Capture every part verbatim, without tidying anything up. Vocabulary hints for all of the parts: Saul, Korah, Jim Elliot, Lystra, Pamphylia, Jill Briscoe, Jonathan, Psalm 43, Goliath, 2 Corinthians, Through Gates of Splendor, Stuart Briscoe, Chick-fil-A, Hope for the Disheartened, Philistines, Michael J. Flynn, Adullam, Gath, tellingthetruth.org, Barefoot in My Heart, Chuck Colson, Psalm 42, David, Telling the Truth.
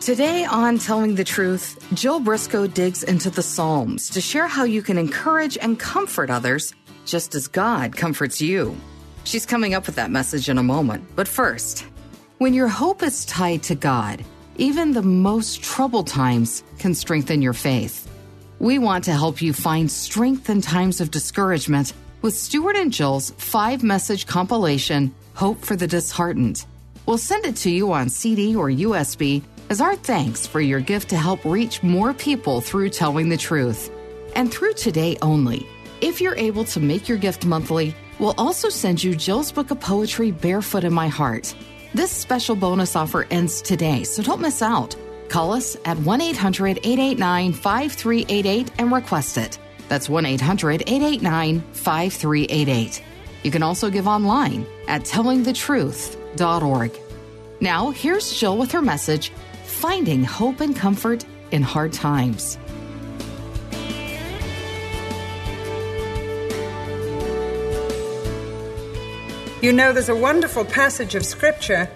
Today on Telling the Truth, Jill Briscoe digs into the Psalms to share how you can encourage and comfort others just as God comforts you. She's coming up with that message in a moment. But first, when your hope is tied to God, even the most troubled times can strengthen your faith. We want to help you find strength in times of discouragement with Stuart and Jill's five-message compilation, Hope for the Disheartened. We'll send it to you on C D or U S B as our thanks for your gift to help reach more people through Telling the Truth. And through today only, if you're able to make your gift monthly, we'll also send you Jill's book of poetry, Barefoot in My Heart. This special bonus offer ends today, so don't miss out. Call us at one eight hundred eight eight nine five three eight eight and request it. That's one eight hundred eight eight nine five three eight eight. You can also give online at telling the truth dot org. Now, here's Jill with her message, Finding Hope and Comfort in Hard Times. You know, there's a wonderful passage of Scripture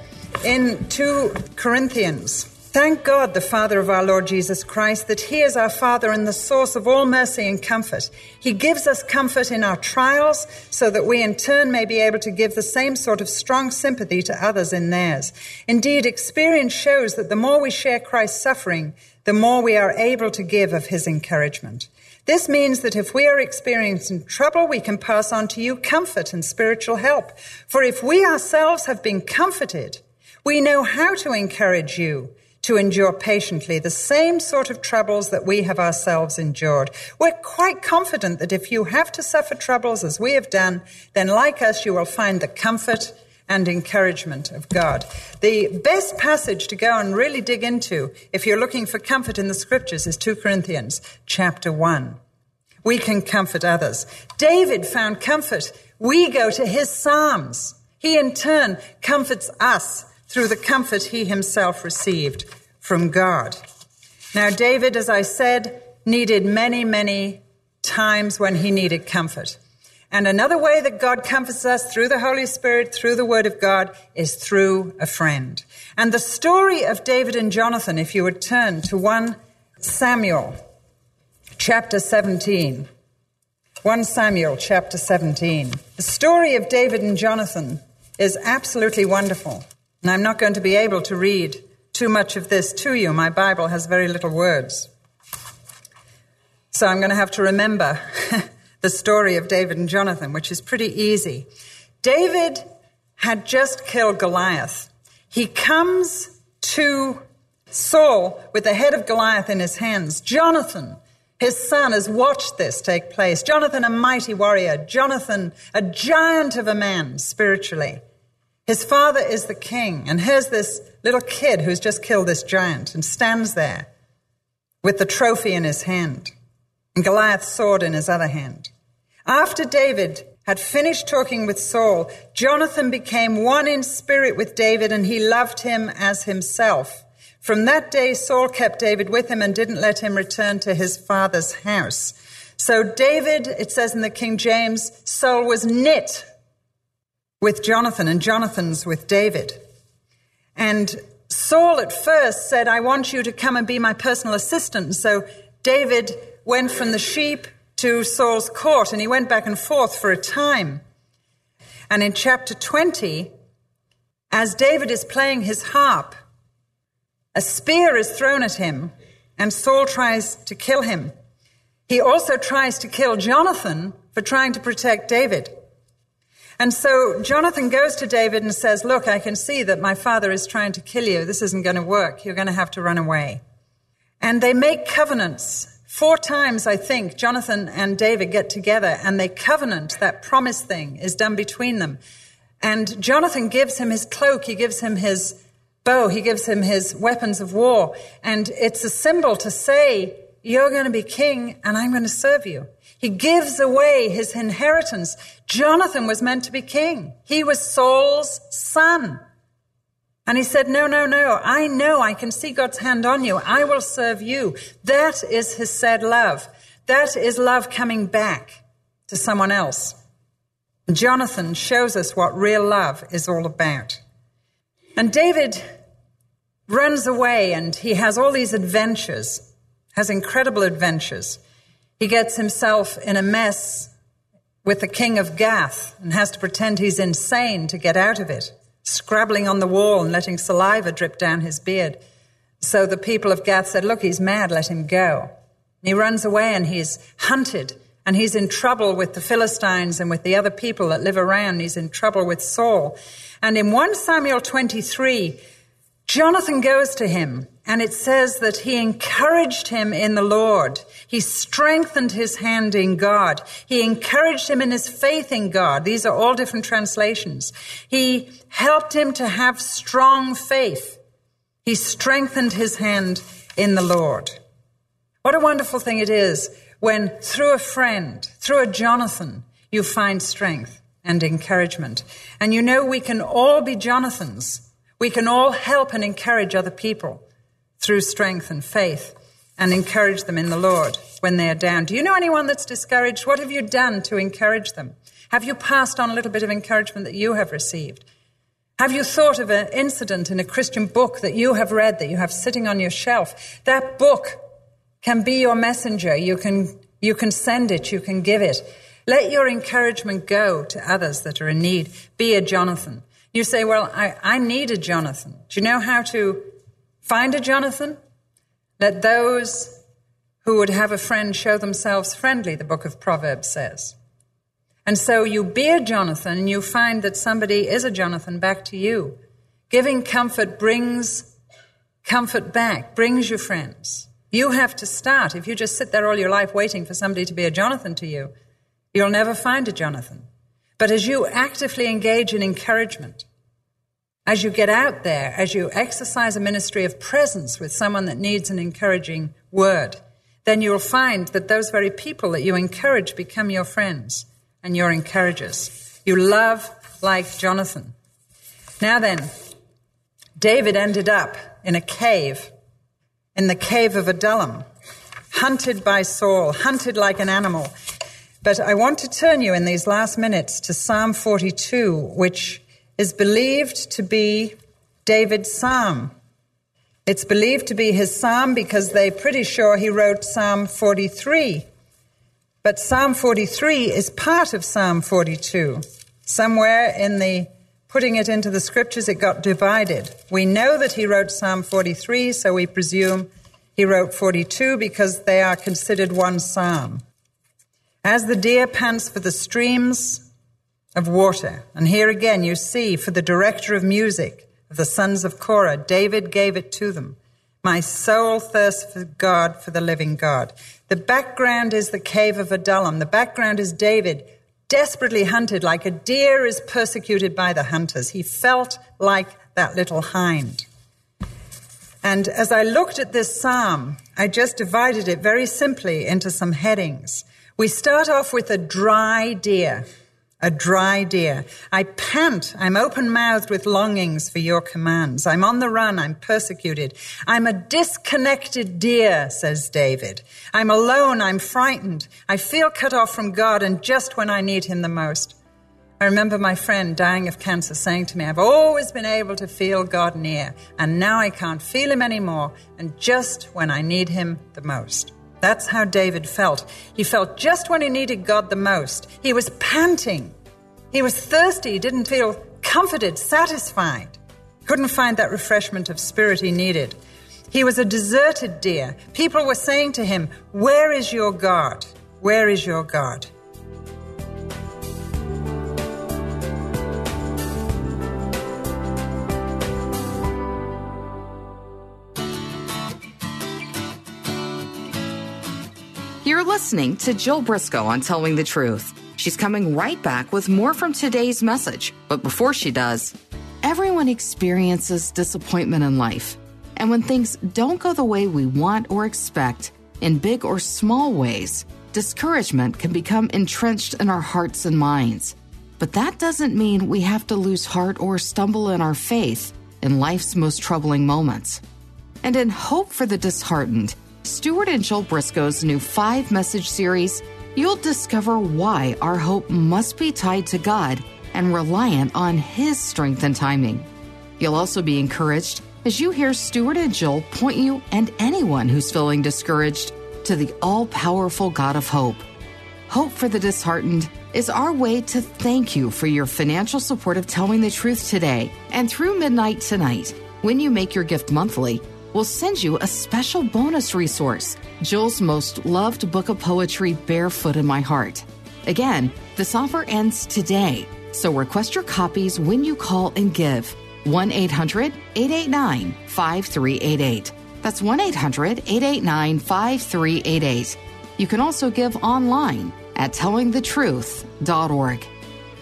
in Second Corinthians. Thank God, the Father of our Lord Jesus Christ, that He is our Father and the source of all mercy and comfort. He gives us comfort in our trials so that we in turn may be able to give the same sort of strong sympathy to others in theirs. Indeed, experience shows that the more we share Christ's suffering, the more we are able to give of His encouragement. This means that if we are experiencing trouble, we can pass on to you comfort and spiritual help. For if we ourselves have been comforted, we know how to encourage you to endure patiently the same sort of troubles that we have ourselves endured. We're quite confident that if you have to suffer troubles as we have done, then like us, you will find the comfort and encouragement of God. The best passage to go and really dig into, if you're looking for comfort in the Scriptures, is Second Corinthians chapter one. We can comfort others. David found comfort. We go to his Psalms. He in turn comforts us through the comfort he himself received from God. Now, David, as I said, needed many, many times when he needed comfort. And another way that God comforts us through the Holy Spirit, through the Word of God, is through a friend. And the story of David and Jonathan, if you would turn to First Samuel chapter seventeen. First Samuel chapter seventeen. The story of David and Jonathan is absolutely wonderful. And I'm not going to be able to read too much of this to you. My Bible has very little words. So I'm going to have to remember the story of David and Jonathan, which is pretty easy. David had just killed Goliath. He comes to Saul with the head of Goliath in his hands. Jonathan, his son, has watched this take place. Jonathan, a mighty warrior. Jonathan, a giant of a man spiritually. His father is the king. And here's this little kid who's just killed this giant and stands there with the trophy in his hand and Goliath's sword in his other hand. After David had finished talking with Saul, Jonathan became one in spirit with David and he loved him as himself. From that day, Saul kept David with him and didn't let him return to his father's house. So David, it says in the King James, Saul was knit with Jonathan and Jonathan's with David. And Saul at first said, I want you to come and be my personal assistant. So David went from the sheep to Saul's court, and he went back and forth for a time. And in chapter twenty, as David is playing his harp, a spear is thrown at him, and Saul tries to kill him. He also tries to kill Jonathan for trying to protect David. And so Jonathan goes to David and says, look, I can see that my father is trying to kill you. This isn't going to work. You're going to have to run away. And they make covenants. Four times, I think, Jonathan and David get together and they covenant. That promise thing is done between them. And Jonathan gives him his cloak. He gives him his bow. He gives him his weapons of war. And it's a symbol to say, you're going to be king and I'm going to serve you. He gives away his inheritance. Jonathan was meant to be king. He was Saul's son. And he said, no, no, no, I know I can see God's hand on you. I will serve you. That is his said love. That is love coming back to someone else. Jonathan shows us what real love is all about. And David runs away and he has all these adventures, has incredible adventures. He gets himself in a mess with the king of Gath and has to pretend he's insane to get out of it, scrabbling on the wall and letting saliva drip down his beard. So the people of Gath said, look, he's mad, let him go. And he runs away and he's hunted and he's in trouble with the Philistines and with the other people that live around. He's in trouble with Saul. And in First Samuel twenty-three, Jonathan goes to him and it says that he encouraged him in the Lord. He strengthened his hand in God. He encouraged him in his faith in God. These are all different translations. He helped him to have strong faith. He strengthened his hand in the Lord. What a wonderful thing it is when through a friend, through a Jonathan, you find strength and encouragement. And you know, we can all be Jonathans. We can all help and encourage other people through strength and faith and encourage them in the Lord when they are down. Do you know anyone that's discouraged? What have you done to encourage them? Have you passed on a little bit of encouragement that you have received? Have you thought of an incident in a Christian book that you have read, that you have sitting on your shelf? That book can be your messenger. You can you can send it. You can give it. Let your encouragement go to others that are in need. Be a Jonathan. You say, well, I, I need a Jonathan. Do you know how to find a Jonathan? Let those who would have a friend show themselves friendly, the book of Proverbs says. And so you be a Jonathan and you find that somebody is a Jonathan back to you. Giving comfort brings comfort back, brings you friends. You have to start. If you just sit there all your life waiting for somebody to be a Jonathan to you, you'll never find a Jonathan. But as you actively engage in encouragement, as you get out there, as you exercise a ministry of presence with someone that needs an encouraging word, then you'll find that those very people that you encourage become your friends and your encouragers. You love like Jonathan. Now then, David ended up in a cave in the cave of Adullam, hunted by Saul, hunted like an animal. But I want to turn you in these last minutes to Psalm forty-two, which is believed to be David's psalm. It's believed to be his psalm because they're pretty sure he wrote Psalm forty-three. But Psalm forty-three is part of Psalm forty-two. Somewhere in the putting it into the scriptures, it got divided. We know that he wrote Psalm forty-three, so we presume he wrote forty-two because they are considered one psalm. As the deer pants for the streams of water, and here again you see, for the director of music of the sons of Korah, David gave it to them. My soul thirsts for God, for the living God. The background is the cave of Adullam. The background is David, desperately hunted, like a deer is persecuted by the hunters. He felt like that little hind. And as I looked at this psalm, I just divided it very simply into some headings. We start off with a dry deer, a dry deer. I pant, I'm open-mouthed with longings for your commands. I'm on the run, I'm persecuted. I'm a disconnected deer, says David. I'm alone, I'm frightened. I feel cut off from God, and just when I need him the most. I remember my friend dying of cancer saying to me, I've always been able to feel God near, and now I can't feel him anymore, and just when I need him the most. That's how David felt. He felt just when he needed God the most. He was panting. He was thirsty. He didn't feel comforted, satisfied. Couldn't find that refreshment of spirit he needed. He was a deserted deer. People were saying to him, where is your God? Where is your God? You're listening to Jill Briscoe on Telling the Truth. She's coming right back with more from today's message. But before she does, Everyone experiences disappointment in life. And when things don't go the way we want or expect, in big or small ways, discouragement can become entrenched in our hearts and minds. But that doesn't mean we have to lose heart or stumble in our faith in life's most troubling moments. And in Hope for the Disheartened, Stuart and Jill Briscoe's new five-message series, you'll discover why our hope must be tied to God and reliant on His strength and timing. You'll also be encouraged as you hear Stuart and Jill point you and anyone who's feeling discouraged to the all-powerful God of hope. Hope for the Disheartened is our way to thank you for your financial support of Telling the Truth today and through midnight tonight. When you make your gift monthly, we'll send you a special bonus resource, Jill's most loved book of poetry, Barefoot in My Heart. Again, this offer ends today, so request your copies when you call and give. one eight hundred eight eight nine five three eight eight. That's one eight hundred eight eight nine five three eight eight. You can also give online at telling the truth dot org.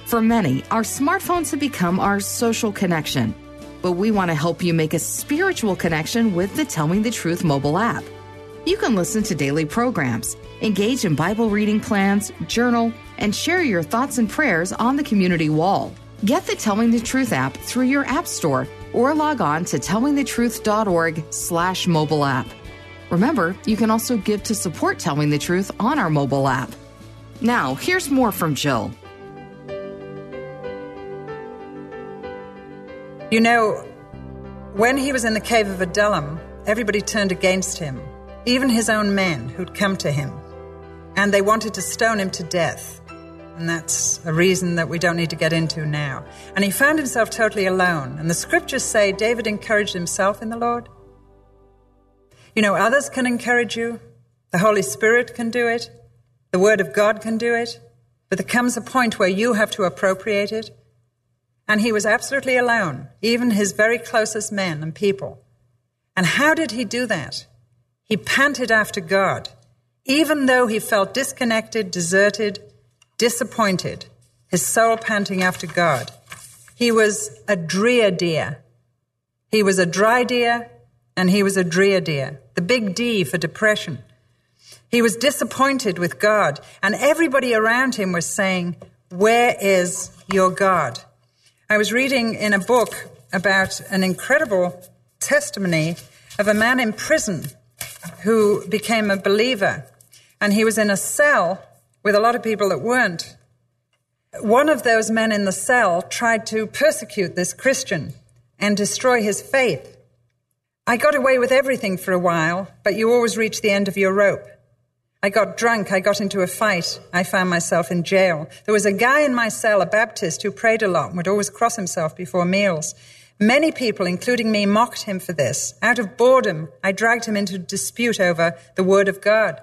For many, our smartphones have become our social connection, but we want to help you make a spiritual connection with the Telling the Truth mobile app. You can listen to daily programs, engage in Bible reading plans, journal, and share your thoughts and prayers on the community wall. Get the Telling the Truth app through your app store or log on to telling the truth dot org slash mobile app. Remember, you can also give to support Telling the Truth on our mobile app. Now, here's more from Jill. You know, when he was in the cave of Adullam, everybody turned against him, even his own men who'd come to him, and they wanted to stone him to death. And that's a reason that we don't need to get into now. And he found himself totally alone. And the scriptures say David encouraged himself in the Lord. You know, others can encourage you. The Holy Spirit can do it. The Word of God can do it. But there comes a point where you have to appropriate it. And he was absolutely alone, even his very closest men and people. And how did he do that? He panted after God, even though he felt disconnected, deserted, disappointed, his soul panting after God. He was a drear deer. He was a dry deer, and he was a drear deer, the big D for depression. He was disappointed with God, and everybody around him was saying, "Where is your God?" I was reading in a book about an incredible testimony of a man in prison who became a believer, and he was in a cell with a lot of people that weren't. One of those men in the cell tried to persecute this Christian and destroy his faith. "I got away with everything for a while, but you always reach the end of your rope. I got drunk, I got into a fight, I found myself in jail. There was a guy in my cell, a Baptist, who prayed a lot and would always cross himself before meals. Many people, including me, mocked him for this. Out of boredom, I dragged him into dispute over the Word of God.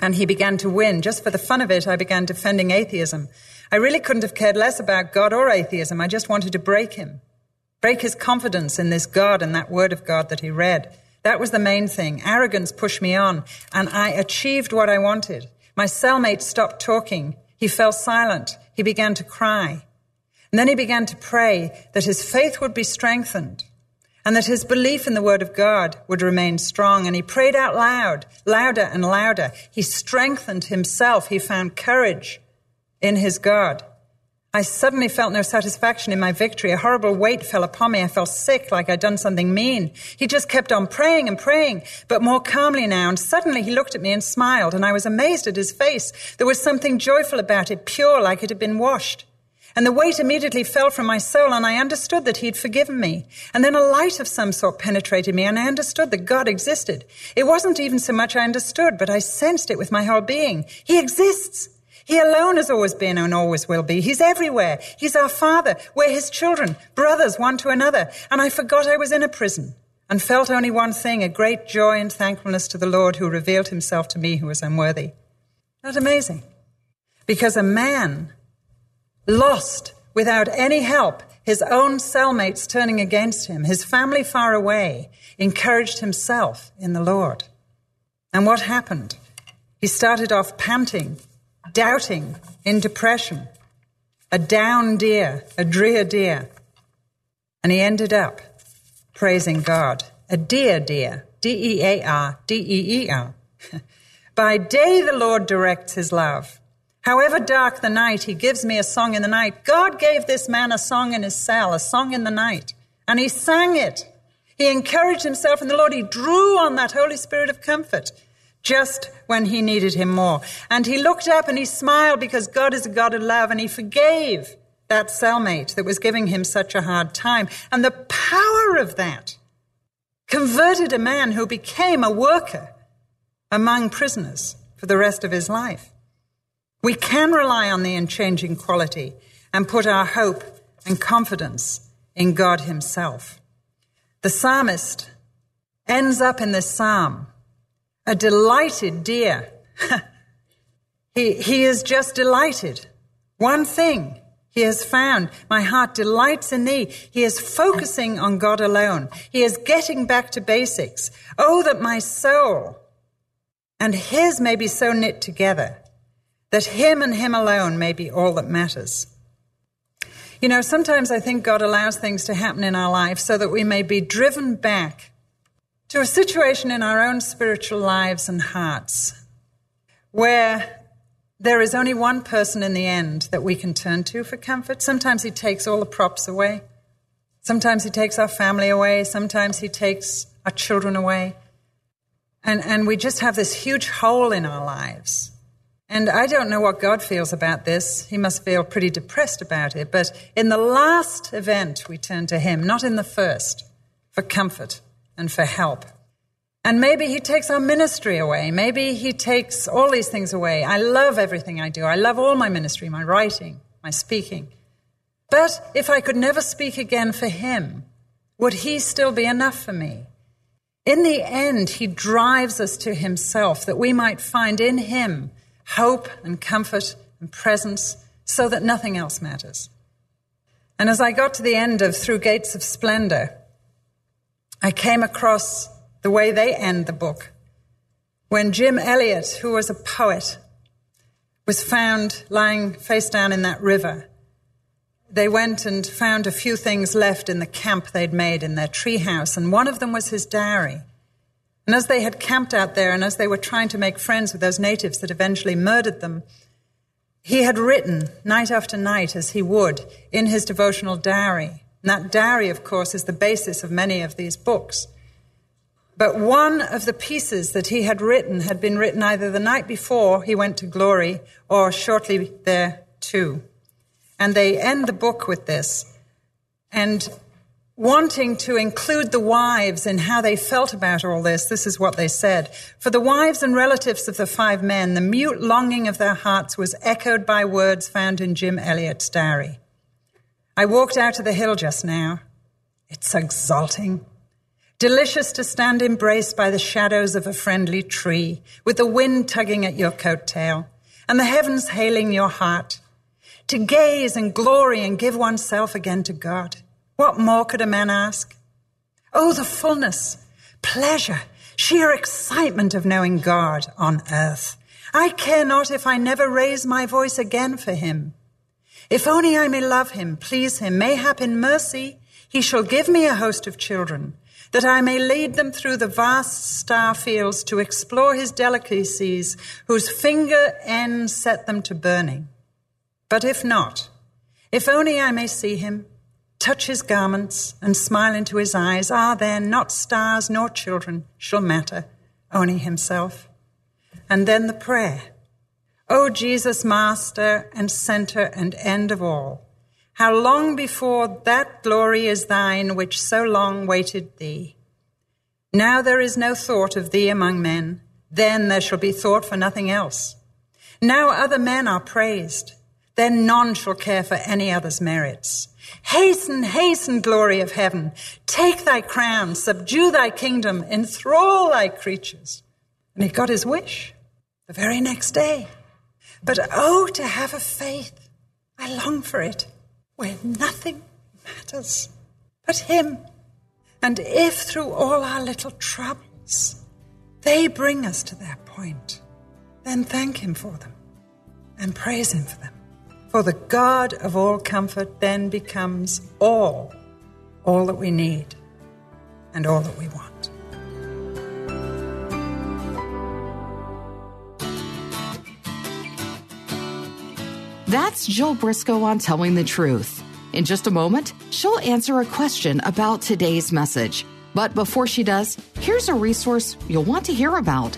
And he began to win. Just for the fun of it, I began defending atheism. I really couldn't have cared less about God or atheism. I just wanted to break him, break his confidence in this God and that Word of God that he read. That was the main thing. Arrogance pushed me on, and I achieved what I wanted. My cellmate stopped talking. He fell silent. He began to cry. And then he began to pray that his faith would be strengthened, and that his belief in the Word of God would remain strong. And he prayed out loud, louder and louder. He strengthened himself. He found courage in his God. I suddenly felt no satisfaction in my victory. A horrible weight fell upon me. I felt sick, like I'd done something mean. He just kept on praying and praying, but more calmly now. And suddenly he looked at me and smiled, and I was amazed at his face. There was something joyful about it, pure, like it had been washed. And the weight immediately fell from my soul, and I understood that he'd forgiven me. And then a light of some sort penetrated me, and I understood that God existed. It wasn't even so much I understood, but I sensed it with my whole being. He exists. He alone has always been and always will be. He's everywhere. He's our Father. We're his children, brothers one to another. And I forgot I was in a prison and felt only one thing, a great joy and thankfulness to the Lord who revealed himself to me who was unworthy. That's amazing. Because a man lost without any help, his own cellmates turning against him, his family far away, encouraged himself in the Lord. And what happened? He started off panting, doubting, in depression, a down deer, a drear deer. and he ended up praising God. A deer deer, D E A R, D E E R. By day the Lord directs his love. However dark the night, he gives me a song in the night. God gave this man a song in his cell, a song in the night, and he sang it. He encouraged himself in the Lord. He drew on that Holy Spirit of comfort just when he needed him more. And he looked up and he smiled because God is a God of love, and he forgave that cellmate that was giving him such a hard time. And the power of that converted a man who became a worker among prisoners for the rest of his life. We can rely on the unchanging quality and put our hope and confidence in God himself. The psalmist ends up in this psalm, a delighted deer. he, he is just delighted. One thing he has found, my heart delights in thee. He is focusing on God alone. He is getting back to basics. Oh, that my soul and his may be so knit together that him and him alone may be all that matters. You know, sometimes I think God allows things to happen in our life so that we may be driven back to a situation in our own spiritual lives and hearts where there is only one person in the end that we can turn to for comfort. Sometimes he takes all the props away. Sometimes he takes our family away. Sometimes he takes our children away. And, and we just have this huge hole in our lives. And I don't know what God feels about this. He must feel pretty depressed about it. But in the last event, we turn to him, not in the first, for comfort and for help. And maybe he takes our ministry away. Maybe he takes all these things away. I love everything I do. I love all my ministry, my writing, my speaking. But if I could never speak again for him, would he still be enough for me? In the end, he drives us to himself that we might find in him hope and comfort and presence so that nothing else matters. And as I got to the end of Through Gates of Splendor, I came across the way they end the book when Jim Elliot, who was a poet, was found lying face down in that river. They went and found a few things left in the camp they'd made in their treehouse, and one of them was his diary. And as they had camped out there and as they were trying to make friends with those natives that eventually murdered them, he had written night after night as he would in his devotional diary. And that diary, of course, is the basis of many of these books. But one of the pieces that he had written had been written either the night before he went to glory or shortly there too. And they end the book with this. And wanting to include the wives in how they felt about all this, this is what they said. For the wives and relatives of the five men, the mute longing of their hearts was echoed by words found in Jim Elliot's diary. I walked out of the hill just now. It's exalting. Delicious to stand embraced by the shadows of a friendly tree, with the wind tugging at your coattail, and the heavens hailing your heart. To gaze and glory and give oneself again to God. What more could a man ask? Oh, the fullness, pleasure, sheer excitement of knowing God on earth. I care not if I never raise my voice again for him. If only I may love him, please him, mayhap in mercy, he shall give me a host of children, that I may lead them through the vast star fields to explore his delicacies, whose finger ends set them to burning. But if not, if only I may see him, touch his garments and smile into his eyes. Ah, then, not stars nor children shall matter, only himself. And then the prayer. O Jesus, master and center and end of all, how long before that glory is thine which so long waited thee? Now there is no thought of thee among men, then there shall be thought for nothing else. Now other men are praised, then none shall care for any other's merits. Hasten, hasten, glory of heaven. Take thy crown, subdue thy kingdom, enthrall thy creatures. And he got his wish the very next day. But oh, to have a faith, I long for it, where nothing matters but him. And if through all our little troubles they bring us to that point, then thank him for them and praise him for them. For the God of all comfort then becomes all, all that we need and all that we want. That's Jill Briscoe on Telling the Truth. In just a moment, she'll answer a question about today's message. But before she does, here's a resource you'll want to hear about.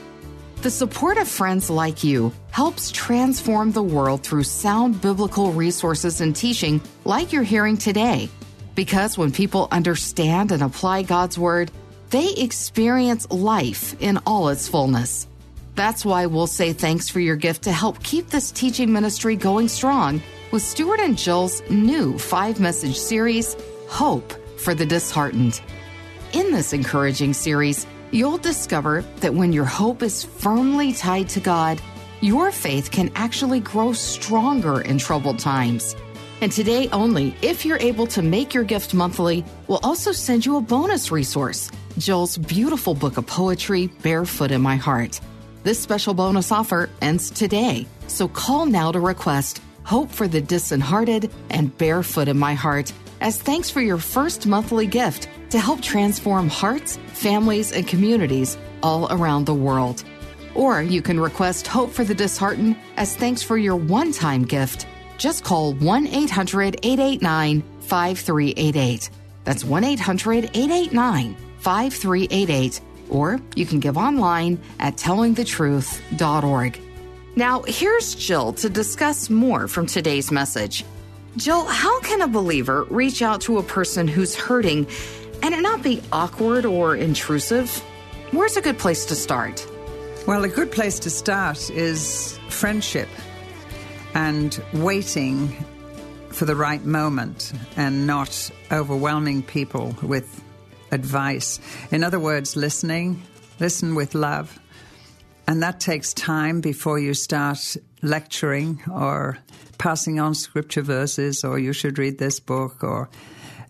The support of friends like you helps transform the world through sound biblical resources and teaching like you're hearing today. Because when people understand and apply God's Word, they experience life in all its fullness. That's why we'll say thanks for your gift to help keep this teaching ministry going strong with Stuart and Jill's new five-message series, Hope for the Disheartened. In this encouraging series, you'll discover that when your hope is firmly tied to God, your faith can actually grow stronger in troubled times. And today only, if you're able to make your gift monthly, we'll also send you a bonus resource, Jill's beautiful book of poetry, Barefoot in My Heart. This special bonus offer ends today, so call now to request Hope for the Disheartened and Barefoot in My Heart as thanks for your first monthly gift to help transform hearts, families, and communities all around the world. Or you can request Hope for the Disheartened as thanks for your one-time gift. Just call one eight hundred eight eight nine five three eight eight. That's one eight hundred eight eight nine five three eight eight. Or you can give online at telling the truth dot org. Now, here's Jill to discuss more from today's message. Jill, how can a believer reach out to a person who's hurting and it not be awkward or intrusive? Where's a good place to start? Well, a good place to start is friendship and waiting for the right moment and not overwhelming people with advice. In other words, listening, listen with love. And that takes time before you start lecturing or passing on scripture verses or you should read this book or...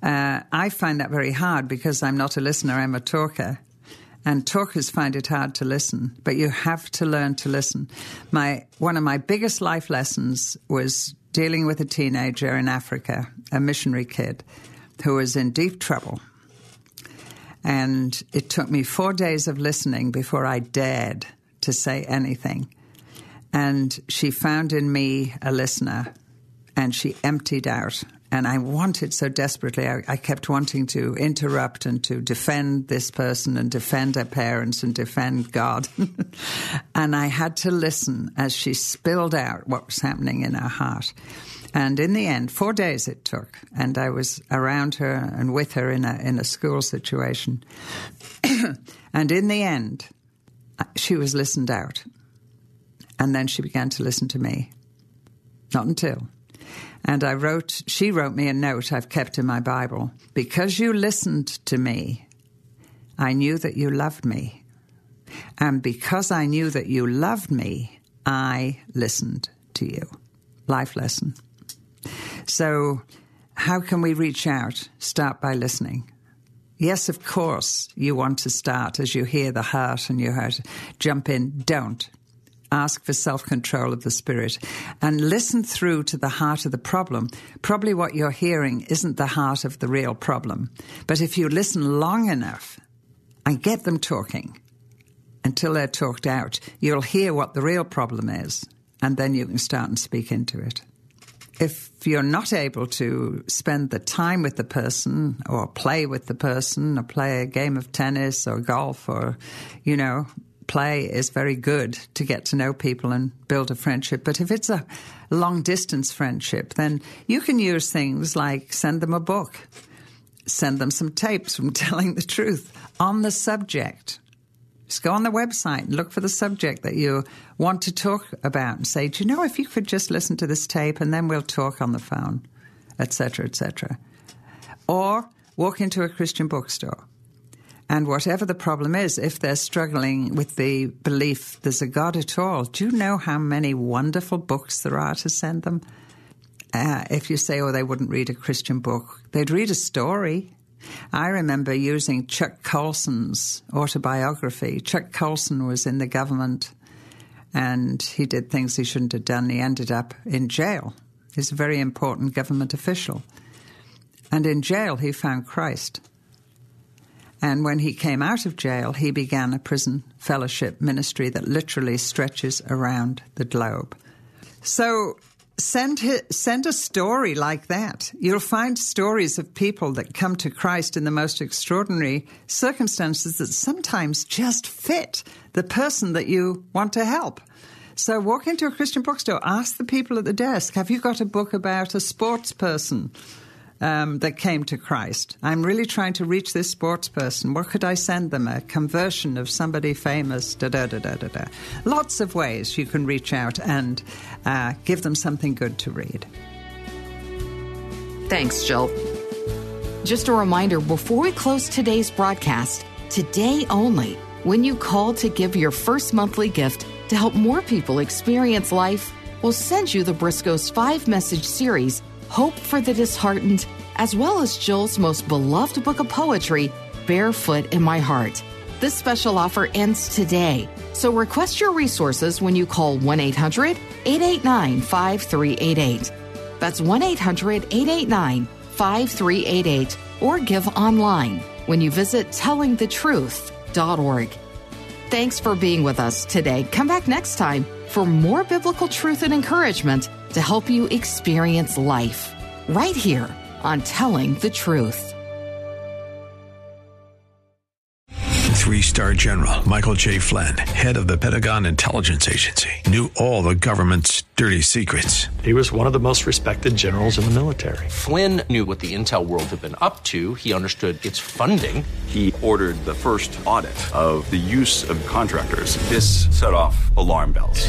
Uh, I find that very hard because I'm not a listener, I'm a talker. And talkers find it hard to listen, but you have to learn to listen. My one of my biggest life lessons was dealing with a teenager in Africa, a missionary kid, who was in deep trouble. And it took me four days of listening before I dared to say anything. And she found in me a listener, and she emptied out. And I wanted so desperately, I, I kept wanting to interrupt and to defend this person and defend her parents and defend God. And I had to listen as she spilled out what was happening in her heart. And in the end, four days it took, and I was around her and with her in a, in a school situation. And in the end, she was listened out. And then she began to listen to me. Not until... And I wrote, she wrote me a note I've kept in my Bible. Because you listened to me, I knew that you loved me. And because I knew that you loved me, I listened to you. Life lesson. So how can we reach out? Start by listening. Yes, of course, you want to start as you hear the heart and you heart. Jump in. Don't. Ask for self-control of the spirit and listen through to the heart of the problem. Probably what you're hearing isn't the heart of the real problem. But if you listen long enough and get them talking until they're talked out, you'll hear what the real problem is, and then you can start and speak into it. If you're not able to spend the time with the person or play with the person or play a game of tennis or golf or, you know... Play is very good to get to know people and build a friendship. But if it's a long-distance friendship, then you can use things like send them a book, send them some tapes from Telling the Truth on the subject. Just go on the website and look for the subject that you want to talk about and say, do you know, if you could just listen to this tape and then we'll talk on the phone, et cetera, et cetera. Or walk into a Christian bookstore. And whatever the problem is, if they're struggling with the belief there's a God at all, do you know how many wonderful books there are to send them? Uh, if you say, oh, they wouldn't read a Christian book, they'd read a story. I remember using Chuck Colson's autobiography. Chuck Colson was in the government and he did things he shouldn't have done. He ended up in jail. He's a very important government official. and in jail he found Christ. And when he came out of jail, he began a prison fellowship ministry that literally stretches around the globe. So send send a story like that. You'll find stories of people that come to Christ in the most extraordinary circumstances that sometimes just fit the person that you want to help. So walk into a Christian bookstore, ask the people at the desk, have you got a book about a sports person? Um, that came to Christ. I'm really trying to reach this sports person. What could I send them? A conversion of somebody famous, da-da-da-da-da-da. Lots of ways you can reach out and uh, give them something good to read. Thanks, Jill. Just a reminder, before we close today's broadcast, today only, when you call to give your first monthly gift to help more people experience life, we'll send you the Briscoe's five-message series, Hope for the Disheartened, as well as Jill's most beloved book of poetry, Barefoot in My Heart. This special offer ends today, so request your resources when you call one eight hundred eight eight nine five three eight eight. That's one eight hundred eight eight nine five three eight eight, or give online when you visit telling the truth dot org. Thanks for being with us today. Come back next time for more biblical truth and encouragement to help you experience life, right here on Telling the Truth. Three-star general Michael J. Flynn, head of the Pentagon Intelligence Agency, knew all the government's dirty secrets. He was one of the most respected generals in the military. Flynn knew what the intel world had been up to. He understood its funding. He ordered the first audit of the use of contractors. This set off alarm bells.